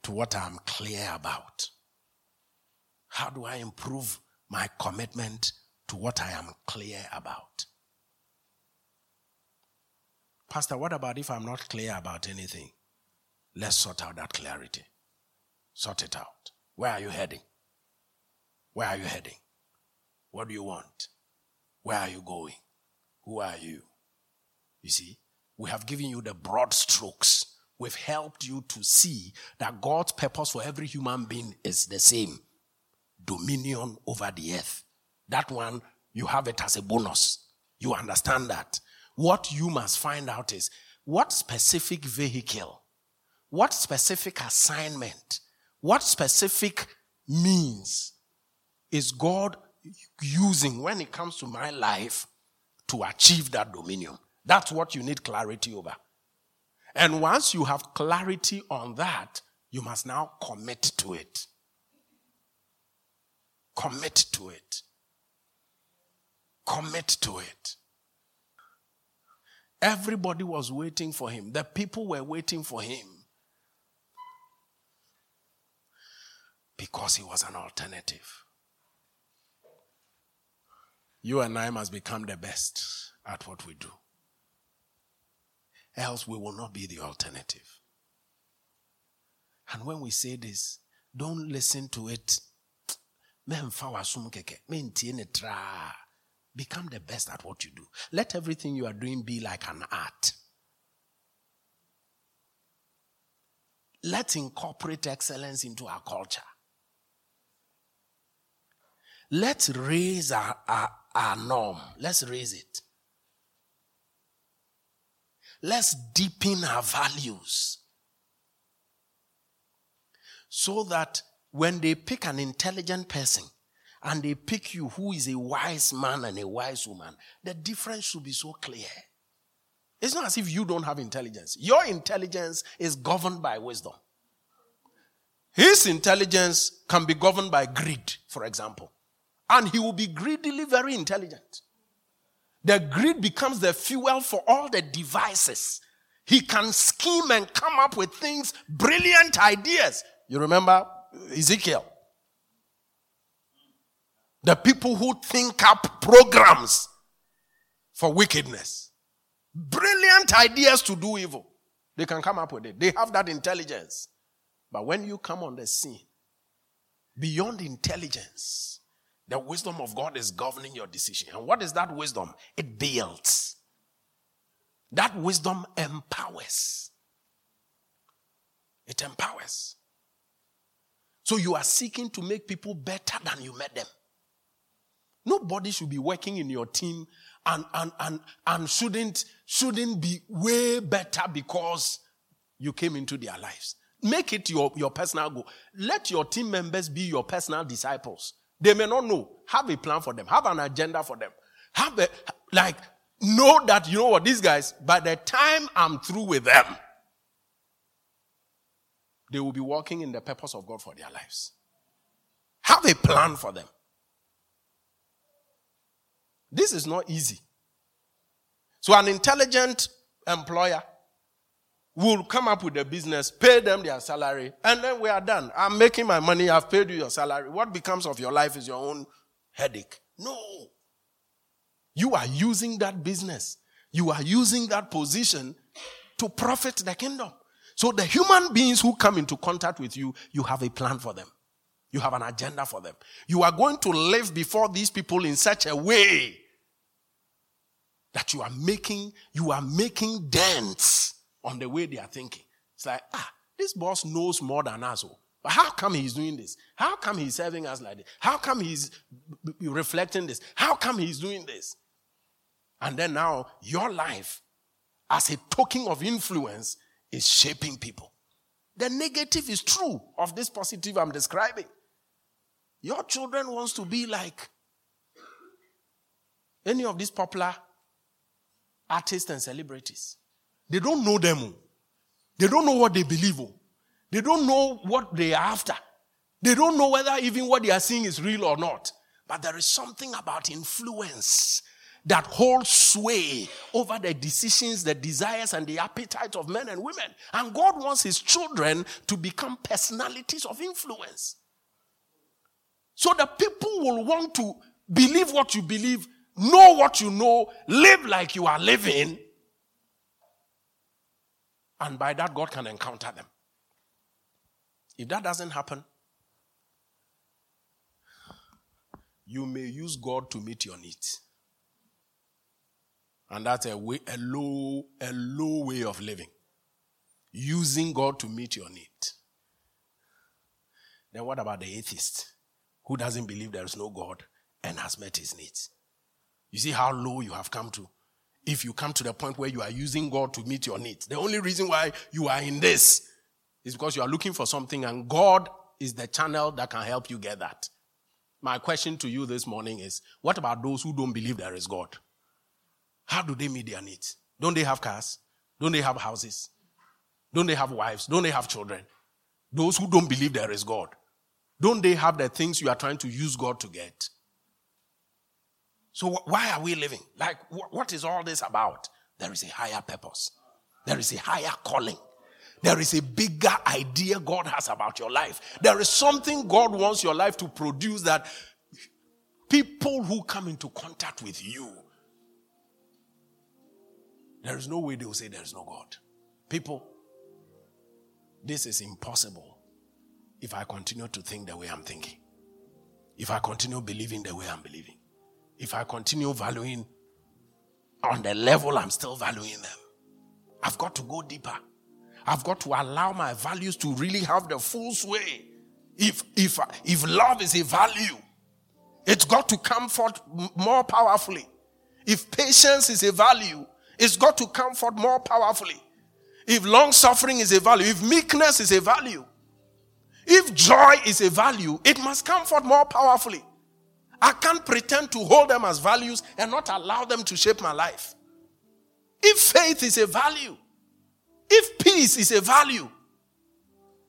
to what I'm clear about. How do I improve my commitment to what I am clear about? Pastor, what about if I'm not clear about anything? Let's sort out that clarity. Sort it out. Where are you heading? Where are you heading? What do you want? Where are you going? Who are you? You see, we have given you the broad strokes. We've helped you to see that God's purpose for every human being is the same. Dominion over the earth. That one, you have it as a bonus. You understand that. What you must find out is, what specific vehicle, what specific assignment, what specific means is God using when it comes to my life to achieve that dominion? That's what you need clarity over. And once you have clarity on that, you must now commit to it. Commit to it. Commit to it. Everybody was waiting for him. The people were waiting for him. Because he was an alternative. You and I must become the best at what we do. Else we will not be the alternative. And when we say this, don't listen to it. Become the best at what you do. Let everything you are doing be like an art. Let's incorporate excellence into our culture. Let's raise our norm. Let's raise it. Let's deepen our values so that when they pick an intelligent person and they pick you who is a wise man and a wise woman, the difference should be so clear. It's not as if you don't have intelligence. Your intelligence is governed by wisdom. His intelligence can be governed by greed, for example. And he will be greedily very intelligent. The greed becomes the fuel for all the devices. He can scheme and come up with things, brilliant ideas. You remember Ezekiel? The people who think up programs for wickedness. Brilliant ideas to do evil. They can come up with it. They have that intelligence. But when you come on the scene, beyond intelligence, the wisdom of God is governing your decision. And what is that wisdom? It builds. That wisdom empowers. It empowers. So you are seeking to make people better than you made them. Nobody should be working in your team and shouldn't be way better because you came into their lives. Make it your personal goal. Let your team members be your personal disciples. They may not know. Have a plan for them. Have an agenda for them. Know that, you know what, these guys, by the time I'm through with them, they will be walking in the purpose of God for their lives. Have a plan for them. This is not easy. So an intelligent employer We'll come up with a business, pay them their salary, and then we are done. I'm making my money, I've paid you your salary. What becomes of your life is your own headache. No. You are using that business. You are using that position to profit the kingdom. So the human beings who come into contact with you, you have a plan for them. You have an agenda for them. You are going to live before these people in such a way that you are making dents on the way they are thinking. It's like, this boss knows more than us. But how come he's doing this? How come he's serving us like this? How come he's reflecting this? How come he's doing this? And then now your life as a token of influence is shaping people. The negative is true of this positive I'm describing. Your children wants to be like any of these popular artists and celebrities. They don't know them. They don't know what they believe. They don't know what they are after. They don't know whether even what they are seeing is real or not. But there is something about influence that holds sway over the decisions, the desires, and the appetites of men and women. And God wants his children to become personalities of influence. So that people will want to believe what you believe, know what you know, live like you are living. And by that, God can encounter them. If that doesn't happen, you may use God to meet your needs. And that's a low way of living. Using God to meet your need. Then what about the atheist who doesn't believe there is no God and has met his needs? You see how low you have come to. If you come to the point where you are using God to meet your needs. The only reason why you are in this is because you are looking for something and God is the channel that can help you get that. My question to you this morning is, what about those who don't believe there is God? How do they meet their needs? Don't they have cars? Don't they have houses? Don't they have wives? Don't they have children? Those who don't believe there is God, don't they have the things you are trying to use God to get? So why are we living? Like, what is all this about? There is a higher purpose. There is a higher calling. There is a bigger idea God has about your life. There is something God wants your life to produce that people who come into contact with you, there is no way they will say there is no God. People, this is impossible if I continue to think the way I'm thinking. If I continue believing the way I'm believing. If I continue valuing on the level I'm still valuing them. I've got to go deeper. I've got to allow my values to really have the full sway. If love is a value, it's got to come forth more powerfully. If patience is a value, it's got to come forth more powerfully. If long-suffering is a value, if meekness is a value, if joy is a value, it must come forth more powerfully. I can't pretend to hold them as values and not allow them to shape my life. If faith is a value, if peace is a value,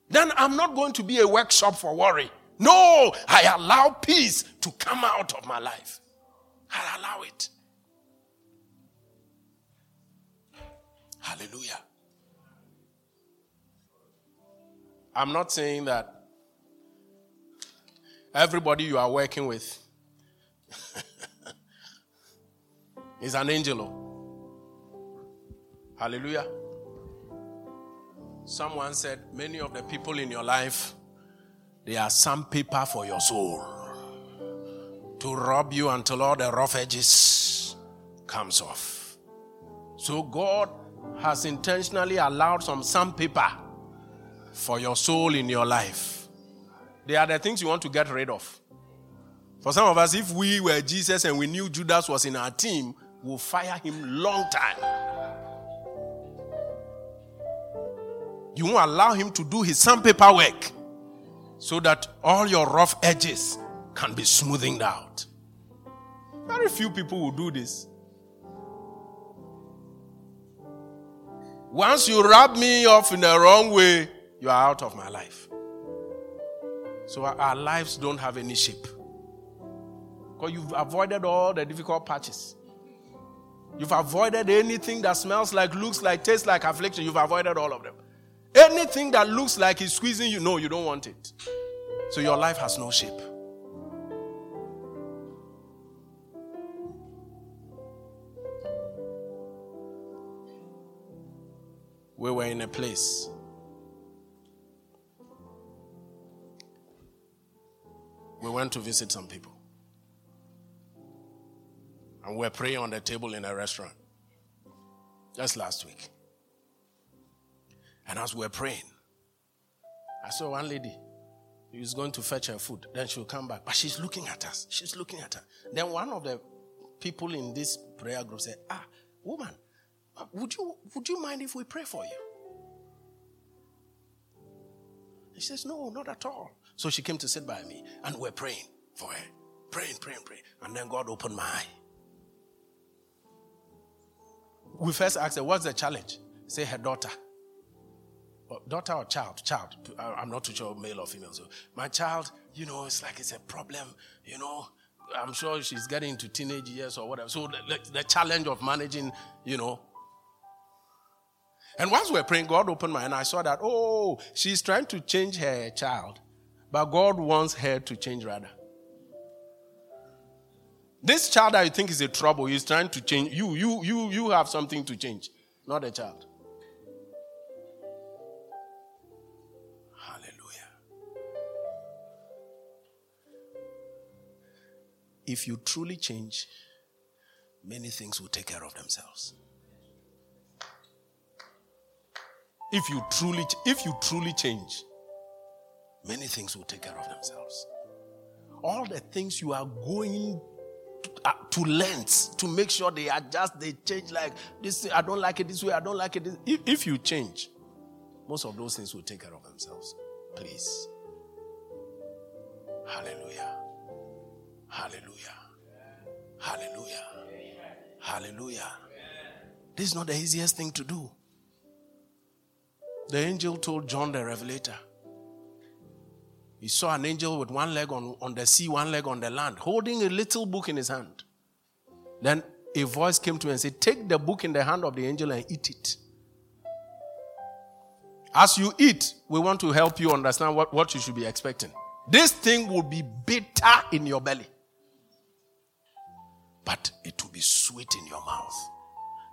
then I'm not going to be a workshop for worry. No, I allow peace to come out of my life. I allow it. Hallelujah. I'm not saying that everybody you are working with is an angel. Hallelujah. Someone said, many of the people in your life, they are sandpaper for your soul to rub you until all the rough edges comes off. So God has intentionally allowed some sandpaper for your soul in your life. They are the things you want to get rid of. For some of us, if we were Jesus and we knew Judas was in our team, we'll fire him long time. You won't allow him to do his sandpaper work so that all your rough edges can be smoothed out. Very few people will do this. Once you rub me off in the wrong way, you are out of my life. So our lives don't have any shape. Because you've avoided all the difficult patches. You've avoided anything that smells like, looks like, tastes like affliction. You've avoided all of them. Anything that looks like it's squeezing you, no, you don't want it. So your life has no shape. We were in a place. We went to visit some people. And we're praying on the table in a restaurant. Just last week. And as we're praying, I saw one lady. She was going to fetch her food. Then she'll come back. But she's looking at us. She's looking at her. Then one of the people in this prayer group said, woman, would you mind if we pray for you? She says, no, not at all. So she came to sit by me. And we're praying for her. Praying. And then God opened my eye. We first asked her, what's the challenge? Say her daughter. Daughter or child? Child. I'm not too sure, male or female. So my child, it's like it's a problem. I'm sure she's getting into teenage years or whatever. So the challenge of managing, And once we're praying, God opened my hand. I saw that, she's trying to change her child. But God wants her to change rather. This child that you think is a trouble, he's trying to change. You have something to change, not a child. Hallelujah. If you truly change, many things will take care of themselves. If you truly change, many things will take care of themselves. All the things you are going to lengths to make sure they change, like this, I don't like it this way, I don't like it this. If you change, most of those things will take care of themselves. Please. Hallelujah. Hallelujah. Hallelujah. Hallelujah. This is not the easiest thing to do. The angel told John the Revelator. He saw an angel with one leg on the sea, one leg on the land, holding a little book in his hand. Then a voice came to him and said, take the book in the hand of the angel and eat it. As you eat, we want to help you understand what you should be expecting. This thing will be bitter in your belly, but it will be sweet in your mouth.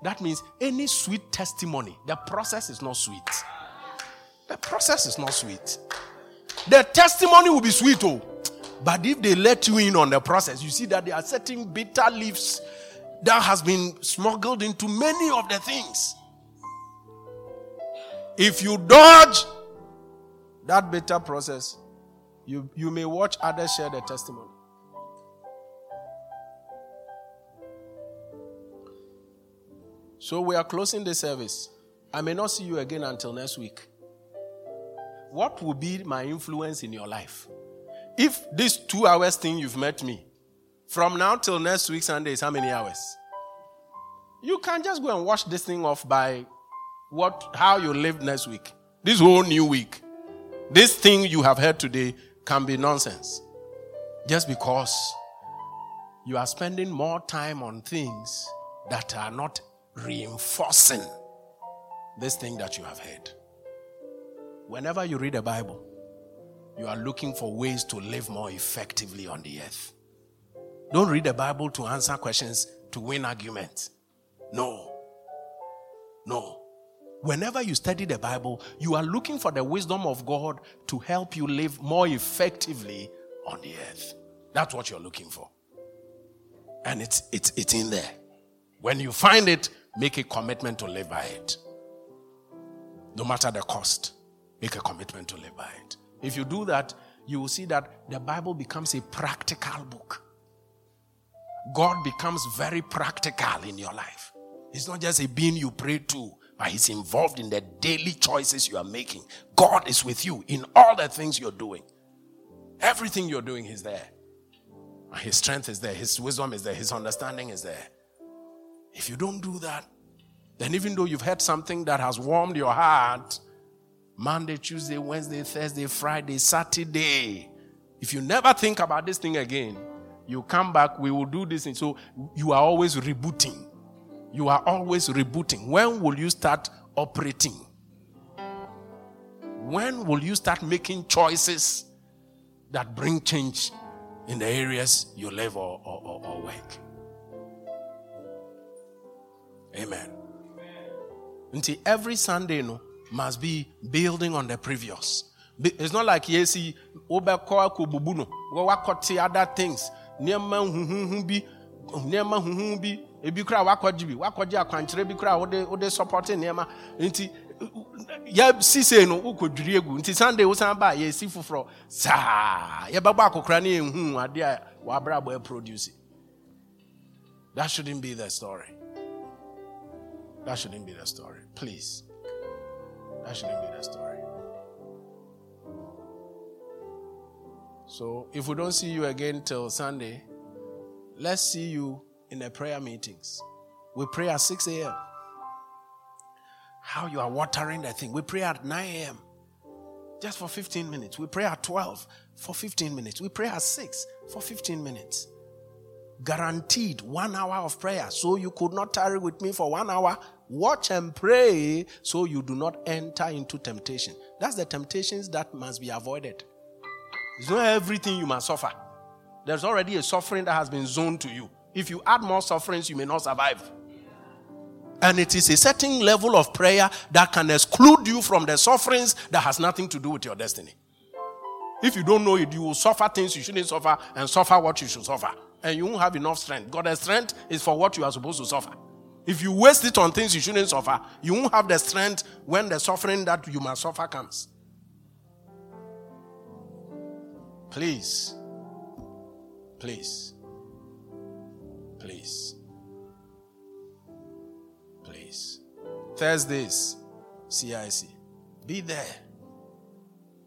That means any sweet testimony, the process is not sweet. The process is not sweet. The testimony will be sweet, but if they let you in on the process, you see that there are certain bitter leaves that has been smuggled into many of the things. If you dodge that bitter process, you may watch others share their testimony. So we are closing the service. I may not see you again until next week. What will be my influence in your life? If this 2 hours thing you've met me, from now till next week Sunday is how many hours? You can't just go and wash this thing off by how you live next week. This whole new week. This thing you have heard today can be nonsense. Just because you are spending more time on things that are not reinforcing this thing that you have heard. Whenever you read the Bible, you are looking for ways to live more effectively on the earth. Don't read the Bible to answer questions, to win arguments. No. Whenever you study the Bible, you are looking for the wisdom of God to help you live more effectively on the earth. That's what you're looking for. And it's in there. When you find it, make a commitment to live by it. No matter the cost. Make a commitment to live by it. If you do that, you will see that the Bible becomes a practical book. God becomes very practical in your life. It's not just a being you pray to, but he's involved in the daily choices you are making. God is with you in all the things you're doing. Everything you're doing is there. And his strength is there. His wisdom is there. His understanding is there. If you don't do that, then even though you've heard something that has warmed your heart, Monday, Tuesday, Wednesday, Thursday, Friday, Saturday. If you never think about this thing again, you come back, we will do this thing. So you are always rebooting. You are always rebooting. When will you start operating? When will you start making choices that bring change in the areas you live or work? Amen. Until every Sunday, no, must be building on the previous. It's not like yesi obekoa kububu no. Go akoti other things. Niema huhunhu bi, niema huhunhu bi. Ebi kura wakoji bi, wakoji akwanchire bi kura ode supporting niema. Until ya si say no ukodiri egu. Until Sunday usan ba yesi fufro. Sa ya baba akokra ni ehun ade a wa bra boy produce. That shouldn't be the story. That shouldn't be the story. Please. That shouldn't be the story. So, if we don't see you again till Sunday, let's see you in the prayer meetings. We pray at 6 a.m. How you are watering that thing. We pray at 9 a.m. just for 15 minutes. We pray at 12 for 15 minutes. We pray at 6 for 15 minutes. Guaranteed 1 hour of prayer. So you could not tarry with me for 1 hour. Watch and pray so you do not enter into temptation. That's the temptations that must be avoided. It's not everything you must suffer. There's already a suffering that has been zoned to you. If you add more sufferings, you may not survive. And it is a certain level of prayer that can exclude you from the sufferings that has nothing to do with your destiny. If you don't know it, you will suffer things you shouldn't suffer and suffer what you should suffer. And you won't have enough strength. God's strength is for what you are supposed to suffer. If you waste it on things you shouldn't suffer, you won't have the strength when the suffering that you must suffer comes. Please. Please. Please. Please. Thursdays, CIC. Be there.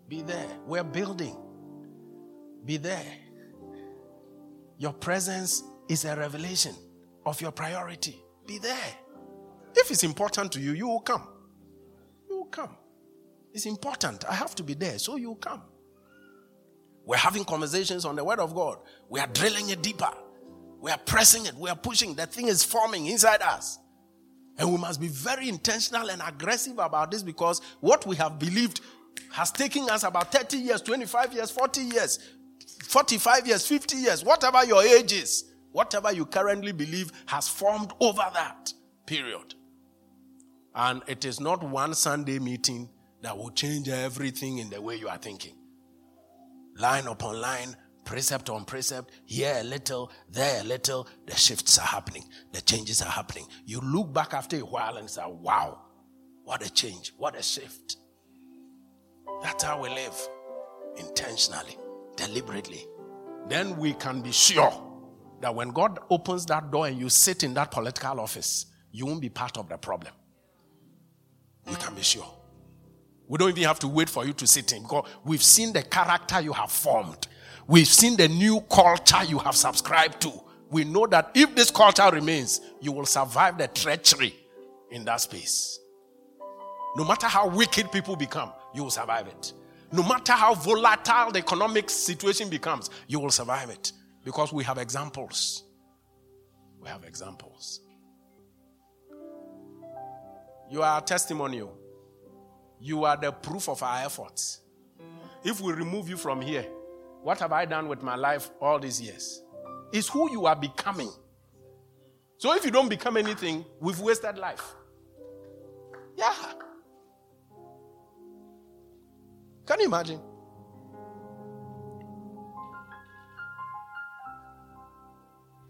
Be there. We're building. Be there. Your presence is a revelation of your priority. Be there. If it's important to you, you will come. You will come. It's important. I have to be there, so you will come. We're having conversations on the Word of God. We are drilling it deeper. We are pressing it. We are pushing. The thing is forming inside us. And we must be very intentional and aggressive about this because what we have believed has taken us about 30 years, 25 years, 40 years. 45 years, 50 years, whatever your age is, whatever you currently believe has formed over that period. And it is not one Sunday meeting that will change everything in the way you are thinking. Line upon line, precept on precept, here a little, there a little, the shifts are happening, the changes are happening. You look back after a while and say, wow, what a change, what a shift. That's how we live, intentionally. Deliberately, then we can be sure that when God opens that door and you sit in that political office, you won't be part of the problem. We can be sure. We don't even have to wait for you to sit in. God, we've seen the character you have formed. We've seen the new culture you have subscribed to. We know that if this culture remains, you will survive the treachery in that space. No matter how wicked people become, you will survive it. No matter how volatile the economic situation becomes, you will survive it. Because we have examples. We have examples. You are a testimonial. You are the proof of our efforts. If we remove you from here, what have I done with my life all these years? It's who you are becoming. So if you don't become anything, we've wasted life. Yeah. Can you imagine?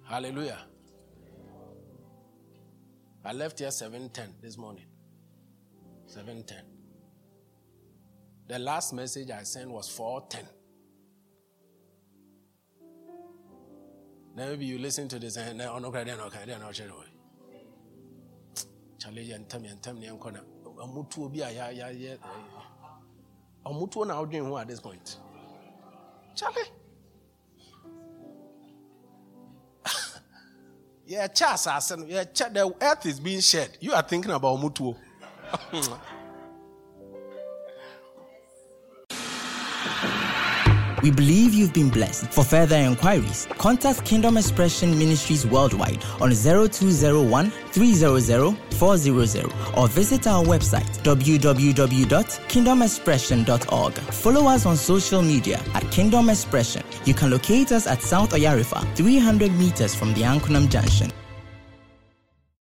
Hallelujah. I left here 7:10 this morning. 7:10. The last message I sent was 4:10. Now maybe you listen to this and no, I'm not doing who at this point. Charlie. Yeah, Charles, the earth is being shed. You are thinking about Mutuo. We believe you've been blessed. For further inquiries, contact Kingdom Expression Ministries worldwide on 0201 300 400 or visit our website www.kingdomexpression.org. Follow us on social media at Kingdom Expression. You can locate us at South Oyarifa, 300 meters from the Ankunam Junction.